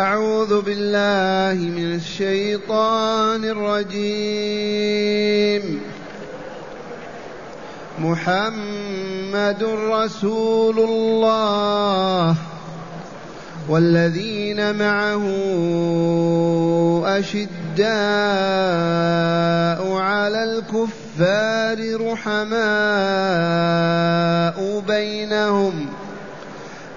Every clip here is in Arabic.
أعوذ بالله من الشيطان الرجيم. محمد رسول الله والذين معه أشداء على الكفار رحماء بينهم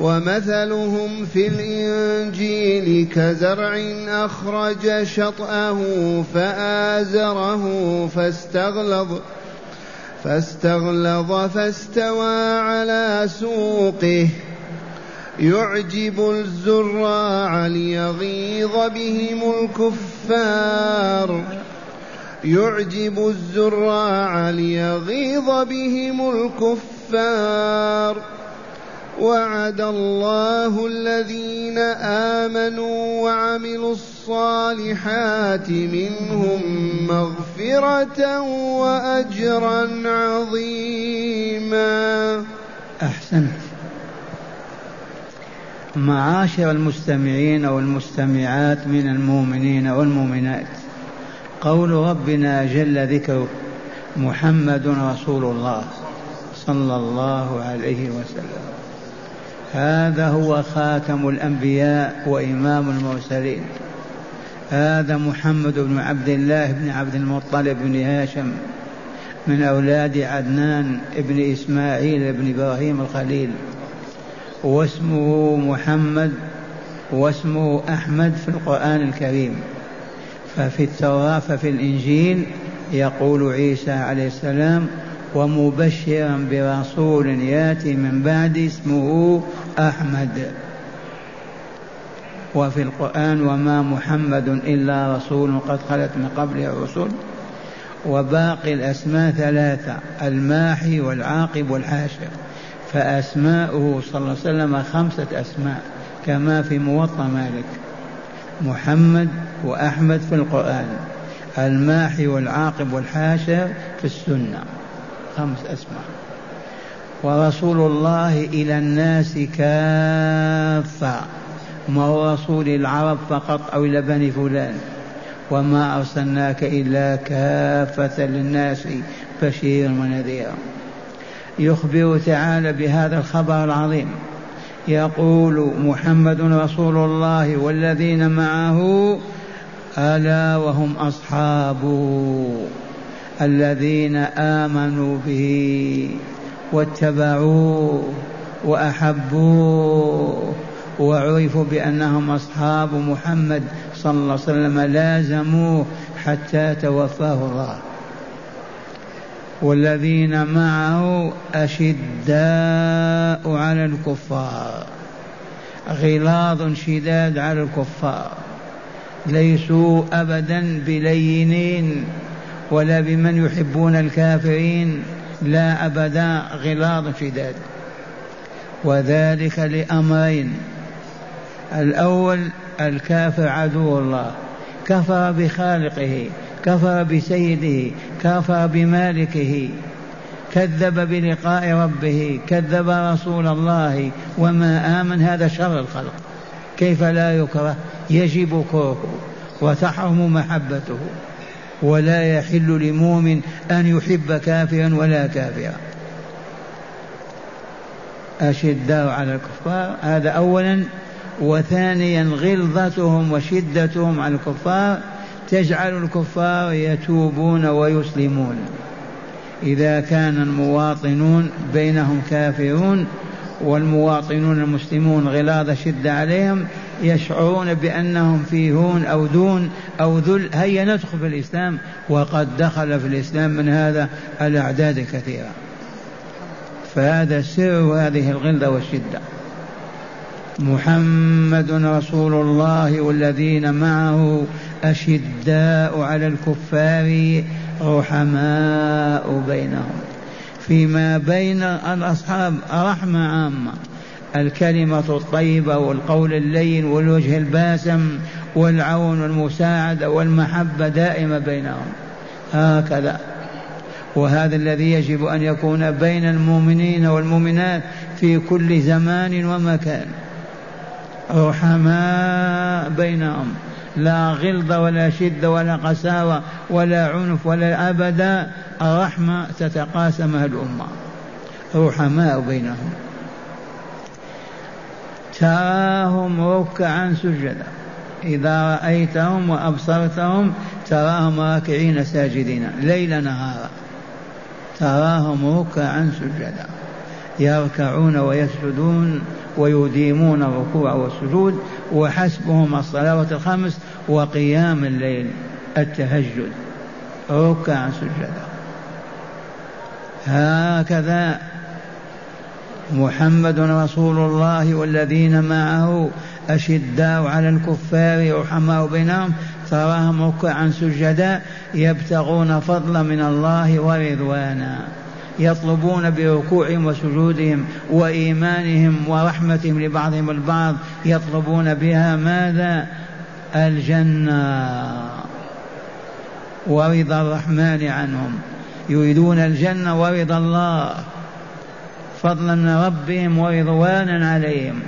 ومثلهم في الإنجيل كزرع أخرج شطأه فآزره فاستغلظ فاستوى على سوقه يعجب الزراع ليغيظ بهم الكفار وعد الله الذين آمنوا وعملوا الصالحات منهم مغفرة وأجرا عظيما. أحسنت. معاشر المستمعين والمستمعات من المؤمنين والمؤمنات، قول ربنا جل ذكره محمد رسول الله صلى الله عليه وسلم، هذا هو خاتم الأنبياء وإمام المرسلين، هذا محمد بن عبد الله بن عبد المطلب بن هاشم من أولاد عدنان بن إسماعيل بن إبراهيم الخليل، واسمه محمد واسمه أحمد في القرآن الكريم، ففي التوراة ففي الإنجيل يقول عيسى عليه السلام ومبشرا برسول ياتي من بعد اسمه أحمد، وفي القرآن وما محمد إلا رسول قد خلت من قبله الرسل، وباقي الأسماء ثلاثة الماحي والعاقب والحاشر، فأسماؤه صلى الله عليه وسلم 5 أسماء كما في موطأ مالك، محمد وأحمد في القرآن، الماحي والعاقب والحاشر في السنة، 5 أسماء. ورسول الله إلى الناس كافة، ما هو رسول العرب فقط أو إلى بني فلان، وما أرسلناك إلا كافة للناس بشيرا ونذيرا. يخبر تعالى بهذا الخبر العظيم، يقول محمد رسول الله والذين معه ألا وهم أصحابه الذين آمنوا به واتبعوه وأحبوه وعرفوا بأنهم أصحاب محمد صلى الله عليه وسلم، لازموه حتى توفاه الله. والذين معه أشداء على الكفار، غلاظ شداد على الكفار، ليسوا أبدا بلينين ولا بمن يحبون الكافرين، لا أبدا، غلاظ شداد. وذلك لأمرين، الأول الكافر عدو الله، كفر بخالقه، كفر بسيده، كفر بمالكه، كذب بلقاء ربه، كذب رسول الله وما آمن، هذا شر الخلق، كيف لا يكره، يجب كرهه وتحرم محبته، ولا يحل لمؤمن أن يحب كافرا ولا كافرا. أشداء على الكفار، هذا أولا. وثانيا غلظتهم وشدتهم على الكفار تجعل الكفار يتوبون ويسلمون إذا كان المواطنون بينهم كافرون والمواطنون المسلمون غلاظة شدة عليهم، يشعرون بأنهم في هون أو دون أو ذل، هيا ندخل في الإسلام، وقد دخل في الإسلام من هذا الأعداد الكثيرة. فهذا سر هذه الغلظة والشدة. محمد رسول الله والذين معه أشداء على الكفار رحماء بينهم. فيما بين الأصحاب رحمة عامة، الكلمة الطيبة والقول اللين والوجه الباسم والعون والمساعدة والمحبة دائمة بينهم هكذا. وهذا الذي يجب أن يكون بين المؤمنين والمؤمنات في كل زمان ومكان، رحماء بينهم، لا غلظ ولا شدة ولا قساوة ولا عنف ولا أبدا، الرحمة تتقاسمها الأمة، رحماء بينهم. تراهم ركعا سجدا، إذا رأيتهم وأبصرتهم تراهم راكعين ساجدين ليلا نهارا، تراهم ركعا سجدا، يركعون ويسجدون ويديمون الركوع والسجود، وحسبهم الصلوات الخمس وقيام الليل التهجد، ركعا سجدا. هكذا محمد رسول الله والذين معه أشداء على الكفار رحماء بينهم، تراهم ركعا سجدا يبتغون فضلا من الله ورضوانا، يطلبون بركوعهم وسجودهم وإيمانهم ورحمتهم لبعضهم البعض، يطلبون بها ماذا؟ الجنة ورضا الرحمن عنهم، يريدون الجنة ورضا الله، فضلا من ربهم ورضوانا عليهم.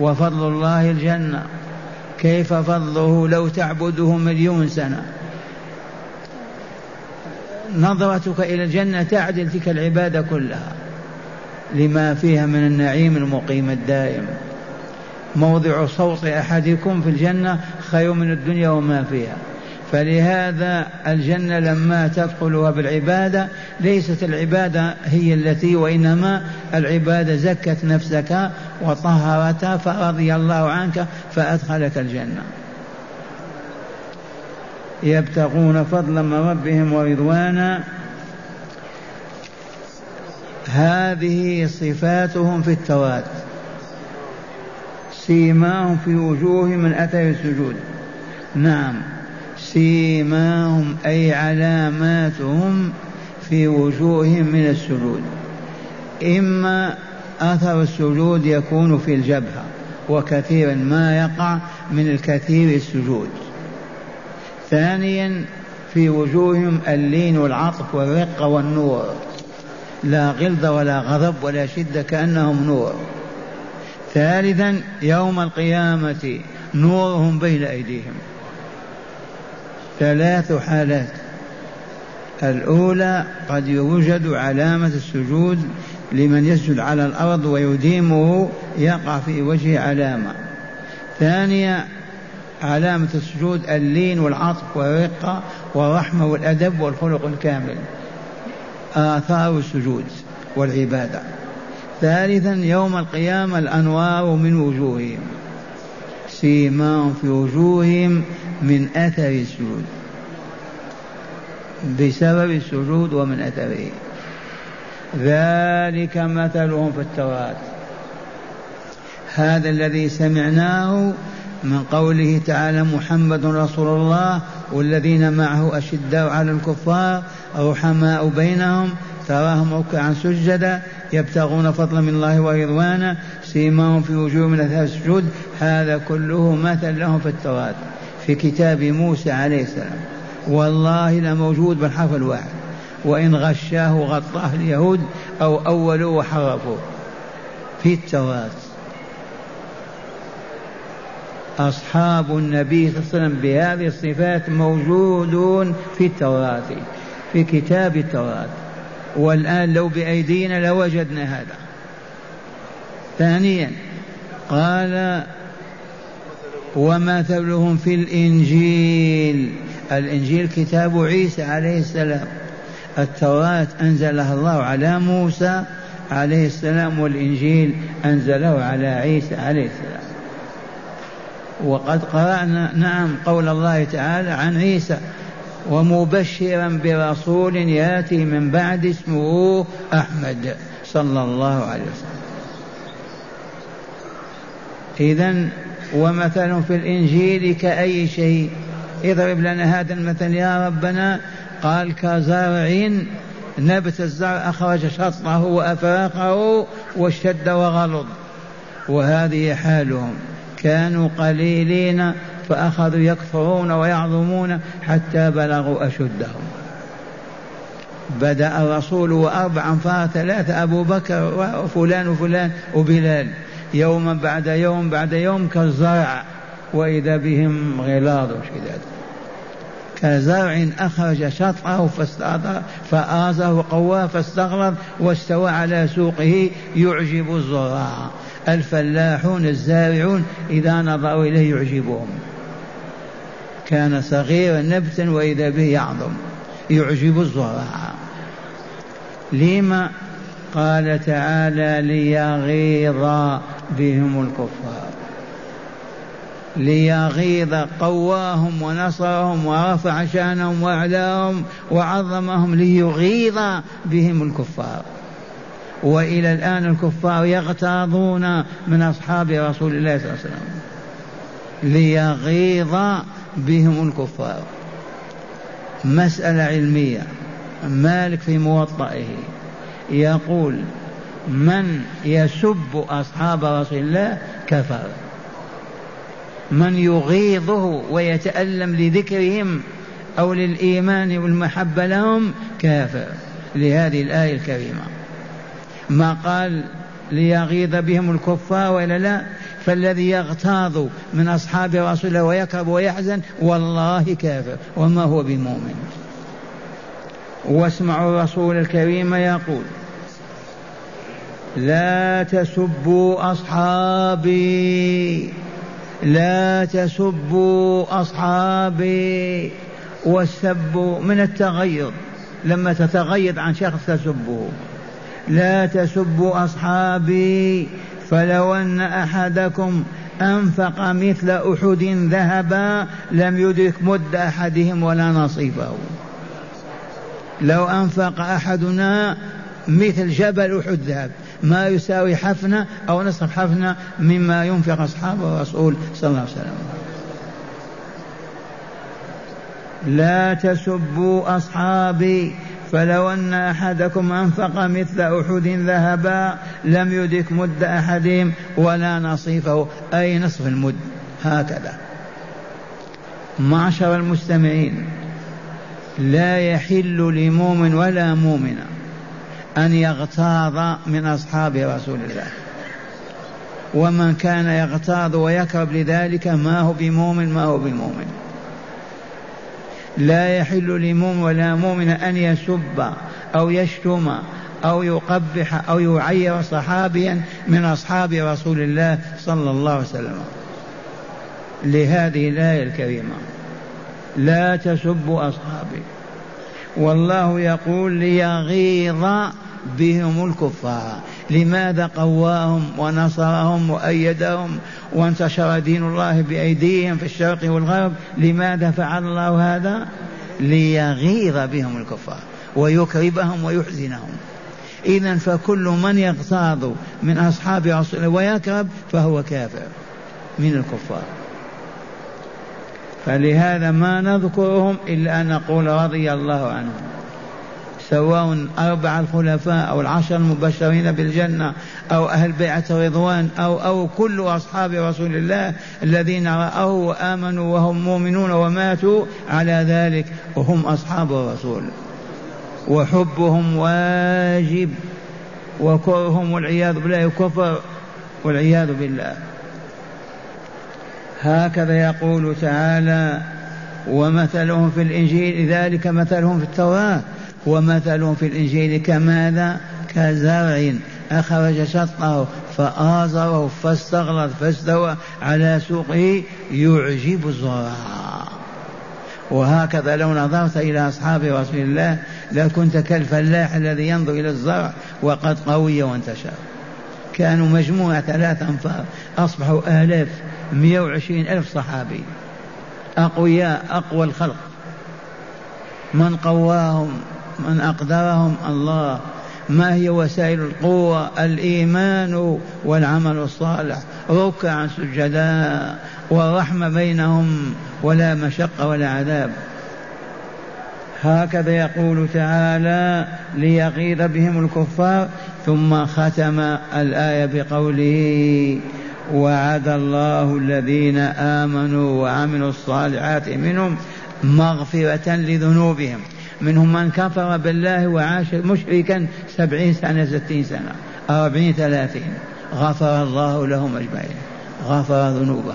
وفضل الله الجنة، كيف فضله؟ لو تعبده مليون سنة نظرتك إلى الجنة تعدل تلك العبادة كلها، لما فيها من النعيم المقيم الدائم. موضع صوت أحدكم في الجنة خير من الدنيا وما فيها. فلهذا الجنة لما تدخلها بالعبادة، ليست العبادة هي التي، وإنما العبادة زكت نفسك وطهرتها فرضي الله عنك فأدخلك الجنة. يبتغون فضلا من ربهم ورضوانا، هذه صفاتهم في التوراة، سيماهم في وجوههم من أثر السجود. نعم، سيماهم أي علاماتهم في وجوههم من السجود، إما أثر السجود يكون في الجبهة، وكثيرا ما يقع من الكثير السجود. ثانيا في وجوههم اللين والعطف والرقة والنور، لا غلظ ولا غضب ولا شدة، كأنهم نور. ثالثا يوم القيامة نورهم بين أيديهم. ثلاث حالات، الأولى قد يوجد علامة السجود لمن يسجد على الأرض ويديمه، يقع في وجهه علامة. ثانية علامة السجود اللين والعطف والرقة والرحمة والأدب والخلق الكامل، آثار السجود والعبادة. ثالثا يوم القيامة الأنوار من وجوههم، سيماهم في وجوههم من أثر السجود، بسبب السجود ومن أثره. ذلك مثلهم في التوراة، هذا الذي سمعناه من قوله تعالى محمد رسول الله والذين معه أشداء على الكفار رحماء بينهم، تراهم ركعا سجدا يبتغون فضلا من الله ورضوانا، سيماهم في وجوه من أثر السجود. هذا كله مثل لهم في التوراة، في كتاب موسى عليه السلام، والله لموجود بالحرف الواحد، وإن غشاه غطاه اليهود أو أولوا وحرفوا في التوراة. أصحاب النبي صلى الله عليه وسلم بهذه الصفات موجودون في التوراة، في كتاب التوراة، والآن لو بأيدينا لوجدنا هذا. ثانيا قال ومثلهم في الإنجيل، الإنجيل كتاب عيسى عليه السلام، التوراة أنزلها الله على موسى عليه السلام، والإنجيل أنزله على عيسى عليه السلام. وقد قرأنا قول الله تعالى عن عيسى ومبشرا برسول ياتي من بعد اسمه أحمد صلى الله عليه وسلم. إذن ومثل في الإنجيل كأي شيء، اضرب لنا هذا المثل يا ربنا. قال كزارع نبت الزرع أخرج شطره وأفرقه واشتد وغلظ. وهذه حالهم، كانوا قليلين فأخذوا يكثرون ويعظمون حتى بلغوا أشدهم. بدأ الرسول وأربعا فثلاثة، أبو بكر وفلان وفلان وبلال، يوما بعد يوم بعد يوم كالزرع، وإذا بهم غلاظ شداد. كزرع أخرج شطره فآزه وقواه فاستغلظ واستوى على سوقه يعجب الزراع. الفلاحون الزارعون إذا نظروا إليه يعجبهم، كان صغيرا نبتا وإذا به يعظم يعجب الزراع. لما قال تعالى ليغيظ بهم الكفار، ليغيظ، قواهم ونصرهم ورفع شانهم وأعلاهم وعظمهم، ليغيظ بهم الكفار. وإلى الآن الكفار يغتاظون من أصحاب رسول الله صلى الله عليه وسلم. ليغيظ بهم الكفار. مسألة علمية، مالك في موطئه يقول من يسب أصحاب رسول الله كفر، من يغيظه ويتألم لذكرهم أو للإيمان والمحبة لهم كافر، لهذه الآية الكريمة. ما قال ليغيظ بهم الكفار ولا لا؟ فالذي يغتاظ من أصحاب رسول الله ويكرب ويحزن والله كافر وما هو بمؤمن. واسمعوا الرسول الكريم يقول لا تسبوا أصحابي، لا تسبوا أصحابي. والسب من التغيظ، لما تتغيظ عن شخص تسبه. لا تسبوا أصحابي فلو أن أحدكم أنفق مثل أحد ذهبا لم يدرك مد أحدهم ولا نصيبه. لو أنفق أحدنا مثل جبل أحد ذهب ما يساوي حفنة أو نصف حفنة مما ينفق أصحاب الرسول صلى الله عليه وسلم. لا تسبوا أصحابي فلو أن أحدكم أنفق مثل أحد ذهبا لم يدرك مد أحدهم ولا نصيفه، أي نصف المد. هكذا معشر المستمعين، لا يحل لمؤمن ولا مؤمنة أن يغتاظ من أصحاب رسول الله، ومن كان يغتاظ ويكرب لذلك ما هو بمؤمن، ما هو بمؤمن. لا يحل لمؤمن ولا مؤمن أن يسب أو يشتم أو يقبح أو يعير صحابيا من أصحاب رسول الله صلى الله عليه وسلم، لهذه الآية الكريمة لا تسبوا أصحابي. والله يقول ليغيظ بهم الكفار. لماذا؟ قواهم ونصرهم وأيدهم وانتشر دين الله بأيديهم في الشرق والغرب. لماذا فعل الله هذا؟ ليغيظ بهم الكفار ويكربهم ويحزنهم. إذن فكل من يغتاظ من أصحاب رسول الله ويكرب فهو كافر من الكفار. فلهذا ما نذكرهم إلا أن نقول رضي الله عنهم، سواء أربع الخلفاء أو العشر المبشرين بالجنة أو أهل بيعة رضوان أو كل أصحاب رسول الله الذين رأوه وآمنوا وهم مؤمنون وماتوا على ذلك وهم أصحاب الرسول. وحبهم واجب، وكرههم والعياذ بالله كفر والعياذ بالله. هكذا يقول تعالى ومثلهم في الإنجيل، ذلك مثلهم في التوراة، ومثلهم في الإنجيل كماذا؟ كزرع أخرج شطره فآزره فاستغلظ فاستوى على سوقه يعجب الزراع. وهكذا لو نظرت إلى أصحاب رسول الله لكنت كالفلاح الذي ينظر إلى الزرع وقد قوي وانتشر. كانوا مجموعة 3 أنفار أصبحوا آلاف، 120,000 صحابي أقوياء، أقوى الخلق. من قواهم؟ من أقدرهم؟ الله. ما هي وسائل القوة؟ الإيمان والعمل الصالح، ركعا سجدا، والرحمة بينهم، ولا مشقة ولا عذاب. هكذا يقول تعالى ليغيظ بهم الكفار، ثم ختم الآية بقوله وعد الله الذين آمنوا وعملوا الصالحات منهم مغفرة لذنوبهم، منهم من كفر بالله وعاش مشركا 70 سنة 60 سنة 40 30، غفر الله لهم أجمعين، غفر ذنوبهم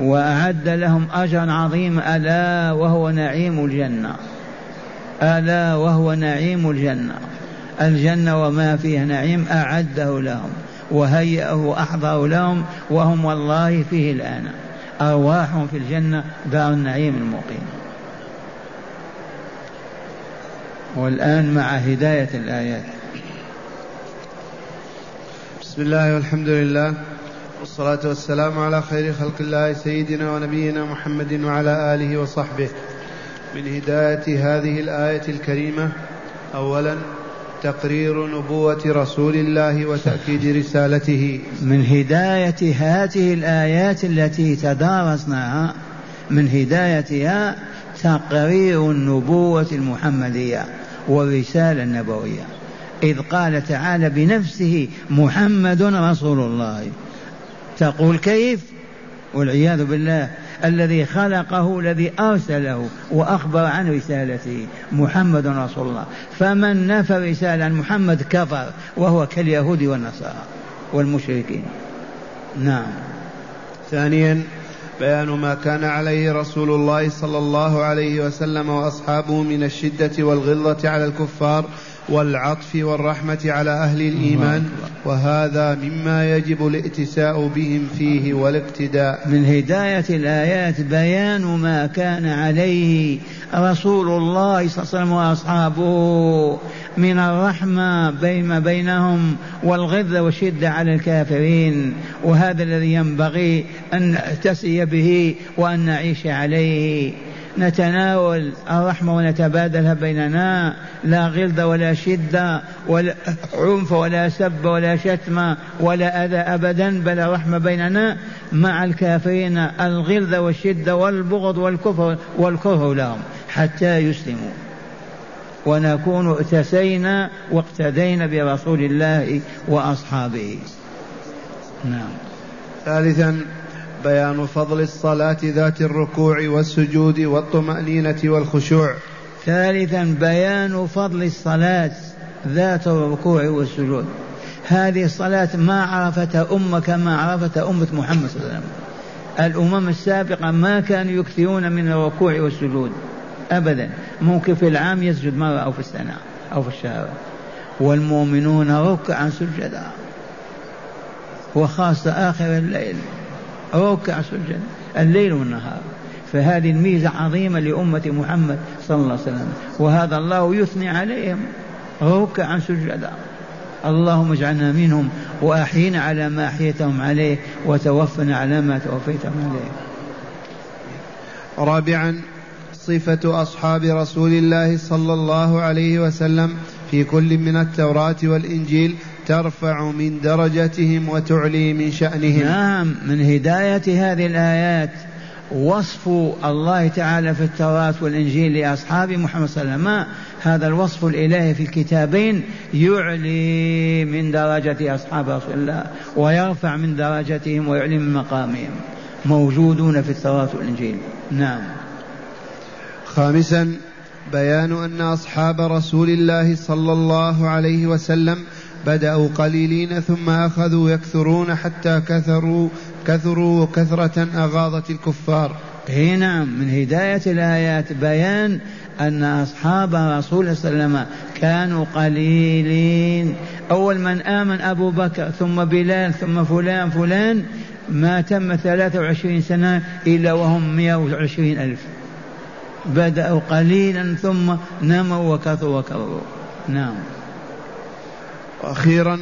وأعد لهم أجرا عظيما، ألا وهو نعيم الجنة، ألا وهو نعيم الجنة، الجنة وما فيها نعيم أعده لهم وهيئه وأحضره لهم، وهم والله فيه الآن، أرواحهم في الجنة دار النعيم المقيم. والآن مع هداية الآيات. بسم الله والحمد لله والصلاة والسلام على خير خلق الله سيدنا ونبينا محمد وعلى آله وصحبه. من هداية هذه الآية الكريمة أولا تقرير نبوة رسول الله وتأكيد رسالته. من هداية هذه الآيات التي تدارسناها، من هدايتها تقرير النبوة المحمدية والرسالة النبوية، إذ قال تعالى بنفسه محمد رسول الله. تقول كيف والعياذ بالله؟ الذي خلقه الذي أرسله وأخبر عن رسالته محمد رسول الله، فمن نفى رسالة عن محمد كفر، وهو كاليهود والنصارى والمشركين. نعم. ثانيا بيان ما كان عليه رسول الله صلى الله عليه وسلم وأصحابه من الشدة والغلظة على الكفار والعطف والرحمة على أهل الإيمان، وهذا مما يجب الائتساء بهم فيه والاقتداء. من هداية الآيات بيان ما كان عليه رسول الله صلى الله عليه وسلم وأصحابه من الرحمة بينهم والغذة والشدة على الكافرين، وهذا الذي ينبغي أن نأتسي به وأن نعيش عليه، نتناول الرحمة ونتبادلها بيننا، لا غلظة ولا شدة ولا عنف ولا سب ولا شتمة ولا أذى أبدا، بل الرحمة بيننا مع الكافرين، الغلظة والشدة والبغض والكفر والكره لهم حتى يسلموا، ونكون اتسينا واقتدينا برسول الله وأصحابه. نعم. ثالثا بيان فضل الصلاة ذات الركوع والسجود والطمأنينة والخشوع. ثالثا بيان فضل الصلاة ذات الركوع والسجود. هذه الصلاة ما عرفتها أمة كما عرفتها أمة محمد صلى الله عليه وسلم، الأمم السابقة ما كانوا يكثرون من الركوع والسجود أبدا، ممكن في العام يسجد مرة أو في السنة أو في الشهر. والمؤمنون ركعا سجدا، وخاصة آخر الليل ركع سجدا الليل والنهار، فهذه الميزة عظيمة لأمة محمد صلى الله عليه وسلم، وهذا الله يثني عليهم ركعا سجدا. اللهم اجعلنا منهم وأحينا على ما أحيتهم عليه وتوفنا على ما توفيتهم عليه. رابعا صفة أصحاب رسول الله صلى الله عليه وسلم في كل من التوراة والإنجيل ترفع من درجتهم وتعلي من شأنهم. نعم. من هداية هذه الآيات وصف الله تعالى في التوراة والإنجيل لأصحاب محمد صلى الله عليه وسلم، هذا الوصف الإلهي في الكتابين يعلي من درجة أصحاب رسول الله ويرفع من درجتهم ويعلي من مقامهم، موجودون في التوراة والإنجيل. نعم. خامسا بيان أن أصحاب رسول الله صلى الله عليه وسلم بدأوا قليلين ثم أخذوا يكثرون حتى كثروا كثرة أغاظت الكفار. هنا من هداية الآيات بيان أن أصحاب رسول الله صلى الله عليه وسلم كانوا قليلين، أول من آمن أبو بكر ثم بلال ثم فلان، ما تم 23 سنة إلا وهم 120,000، بدأوا قليلا ثم نموا وكثروا وكرروا. نعم. وأخيرا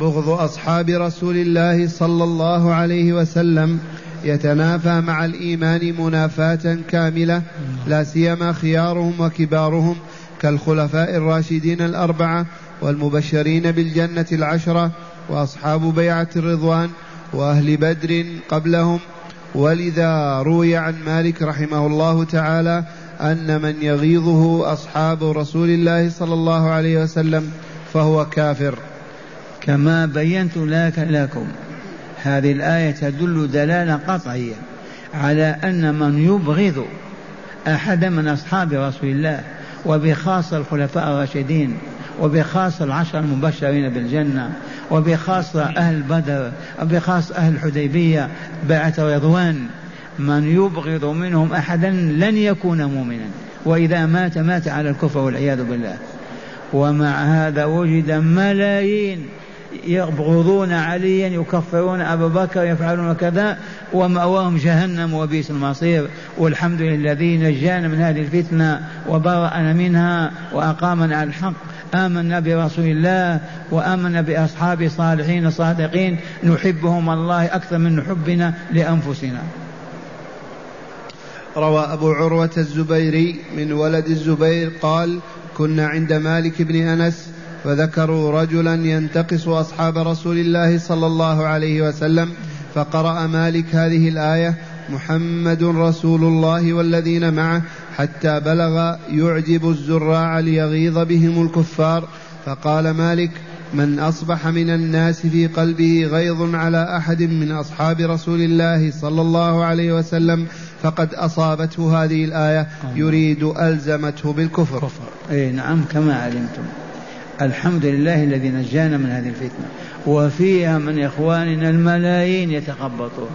بغض أصحاب رسول الله صلى الله عليه وسلم يتنافى مع الإيمان منافاة كاملة، لا سيما خيارهم وكبارهم كالخلفاء الراشدين 4 والمبشرين بالجنة 10 وأصحاب بيعة الرضوان وأهل بدر قبلهم. ولذا روي عن مالك رحمه الله تعالى أن من يغيظه أصحاب رسول الله صلى الله عليه وسلم فهو كافر. كما بينت لكم هذه الآية تدل دلالة قطعية على أن من يبغض أحد من أصحاب رسول الله وبخاصة الخلفاء الراشدين وبخاصة العشر المبشرين بالجنة وبخاصة أهل بدر وبخاصة أهل الحديبية بعث رضوان، من يبغض منهم أحدا لن يكون مؤمنا، وإذا مات مات على الكفر والعياذ بالله. ومع هذا وجد ملايين يبغضون عليا يكفرون أبا بكر يفعلون كذا، ومأواهم جهنم وبئس المصير. والحمد لله الذي نجانا من هذه الفتنة وبرأنا منها وأقامنا على الحق، آمنا برسول الله وآمنا بأصحاب صالحين صادقين نحبهم الله أكثر من نحبنا لأنفسنا. روى أبو عروة الزبيري من ولد الزبير قال: كنا عند مالك بن أنس فذكروا رجلا ينتقص أصحاب رسول الله صلى الله عليه وسلم، فقرأ مالك هذه الآية: محمد رسول الله والذين معه حتى بلغ يعجب الزراع ليغيظ بهم الكفار. فقال مالك: من أصبح من الناس في قلبه غيظ على أحد من أصحاب رسول الله صلى الله عليه وسلم فقد أصابته هذه الآية، يريد ألزمته بالكفر. أي نعم، كما علمتم. الحمد لله الذي نجانا من هذه الفتنة، وفيها من إخواننا الملايين يتخبطون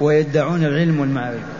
ويدعون العلم والمعرفة.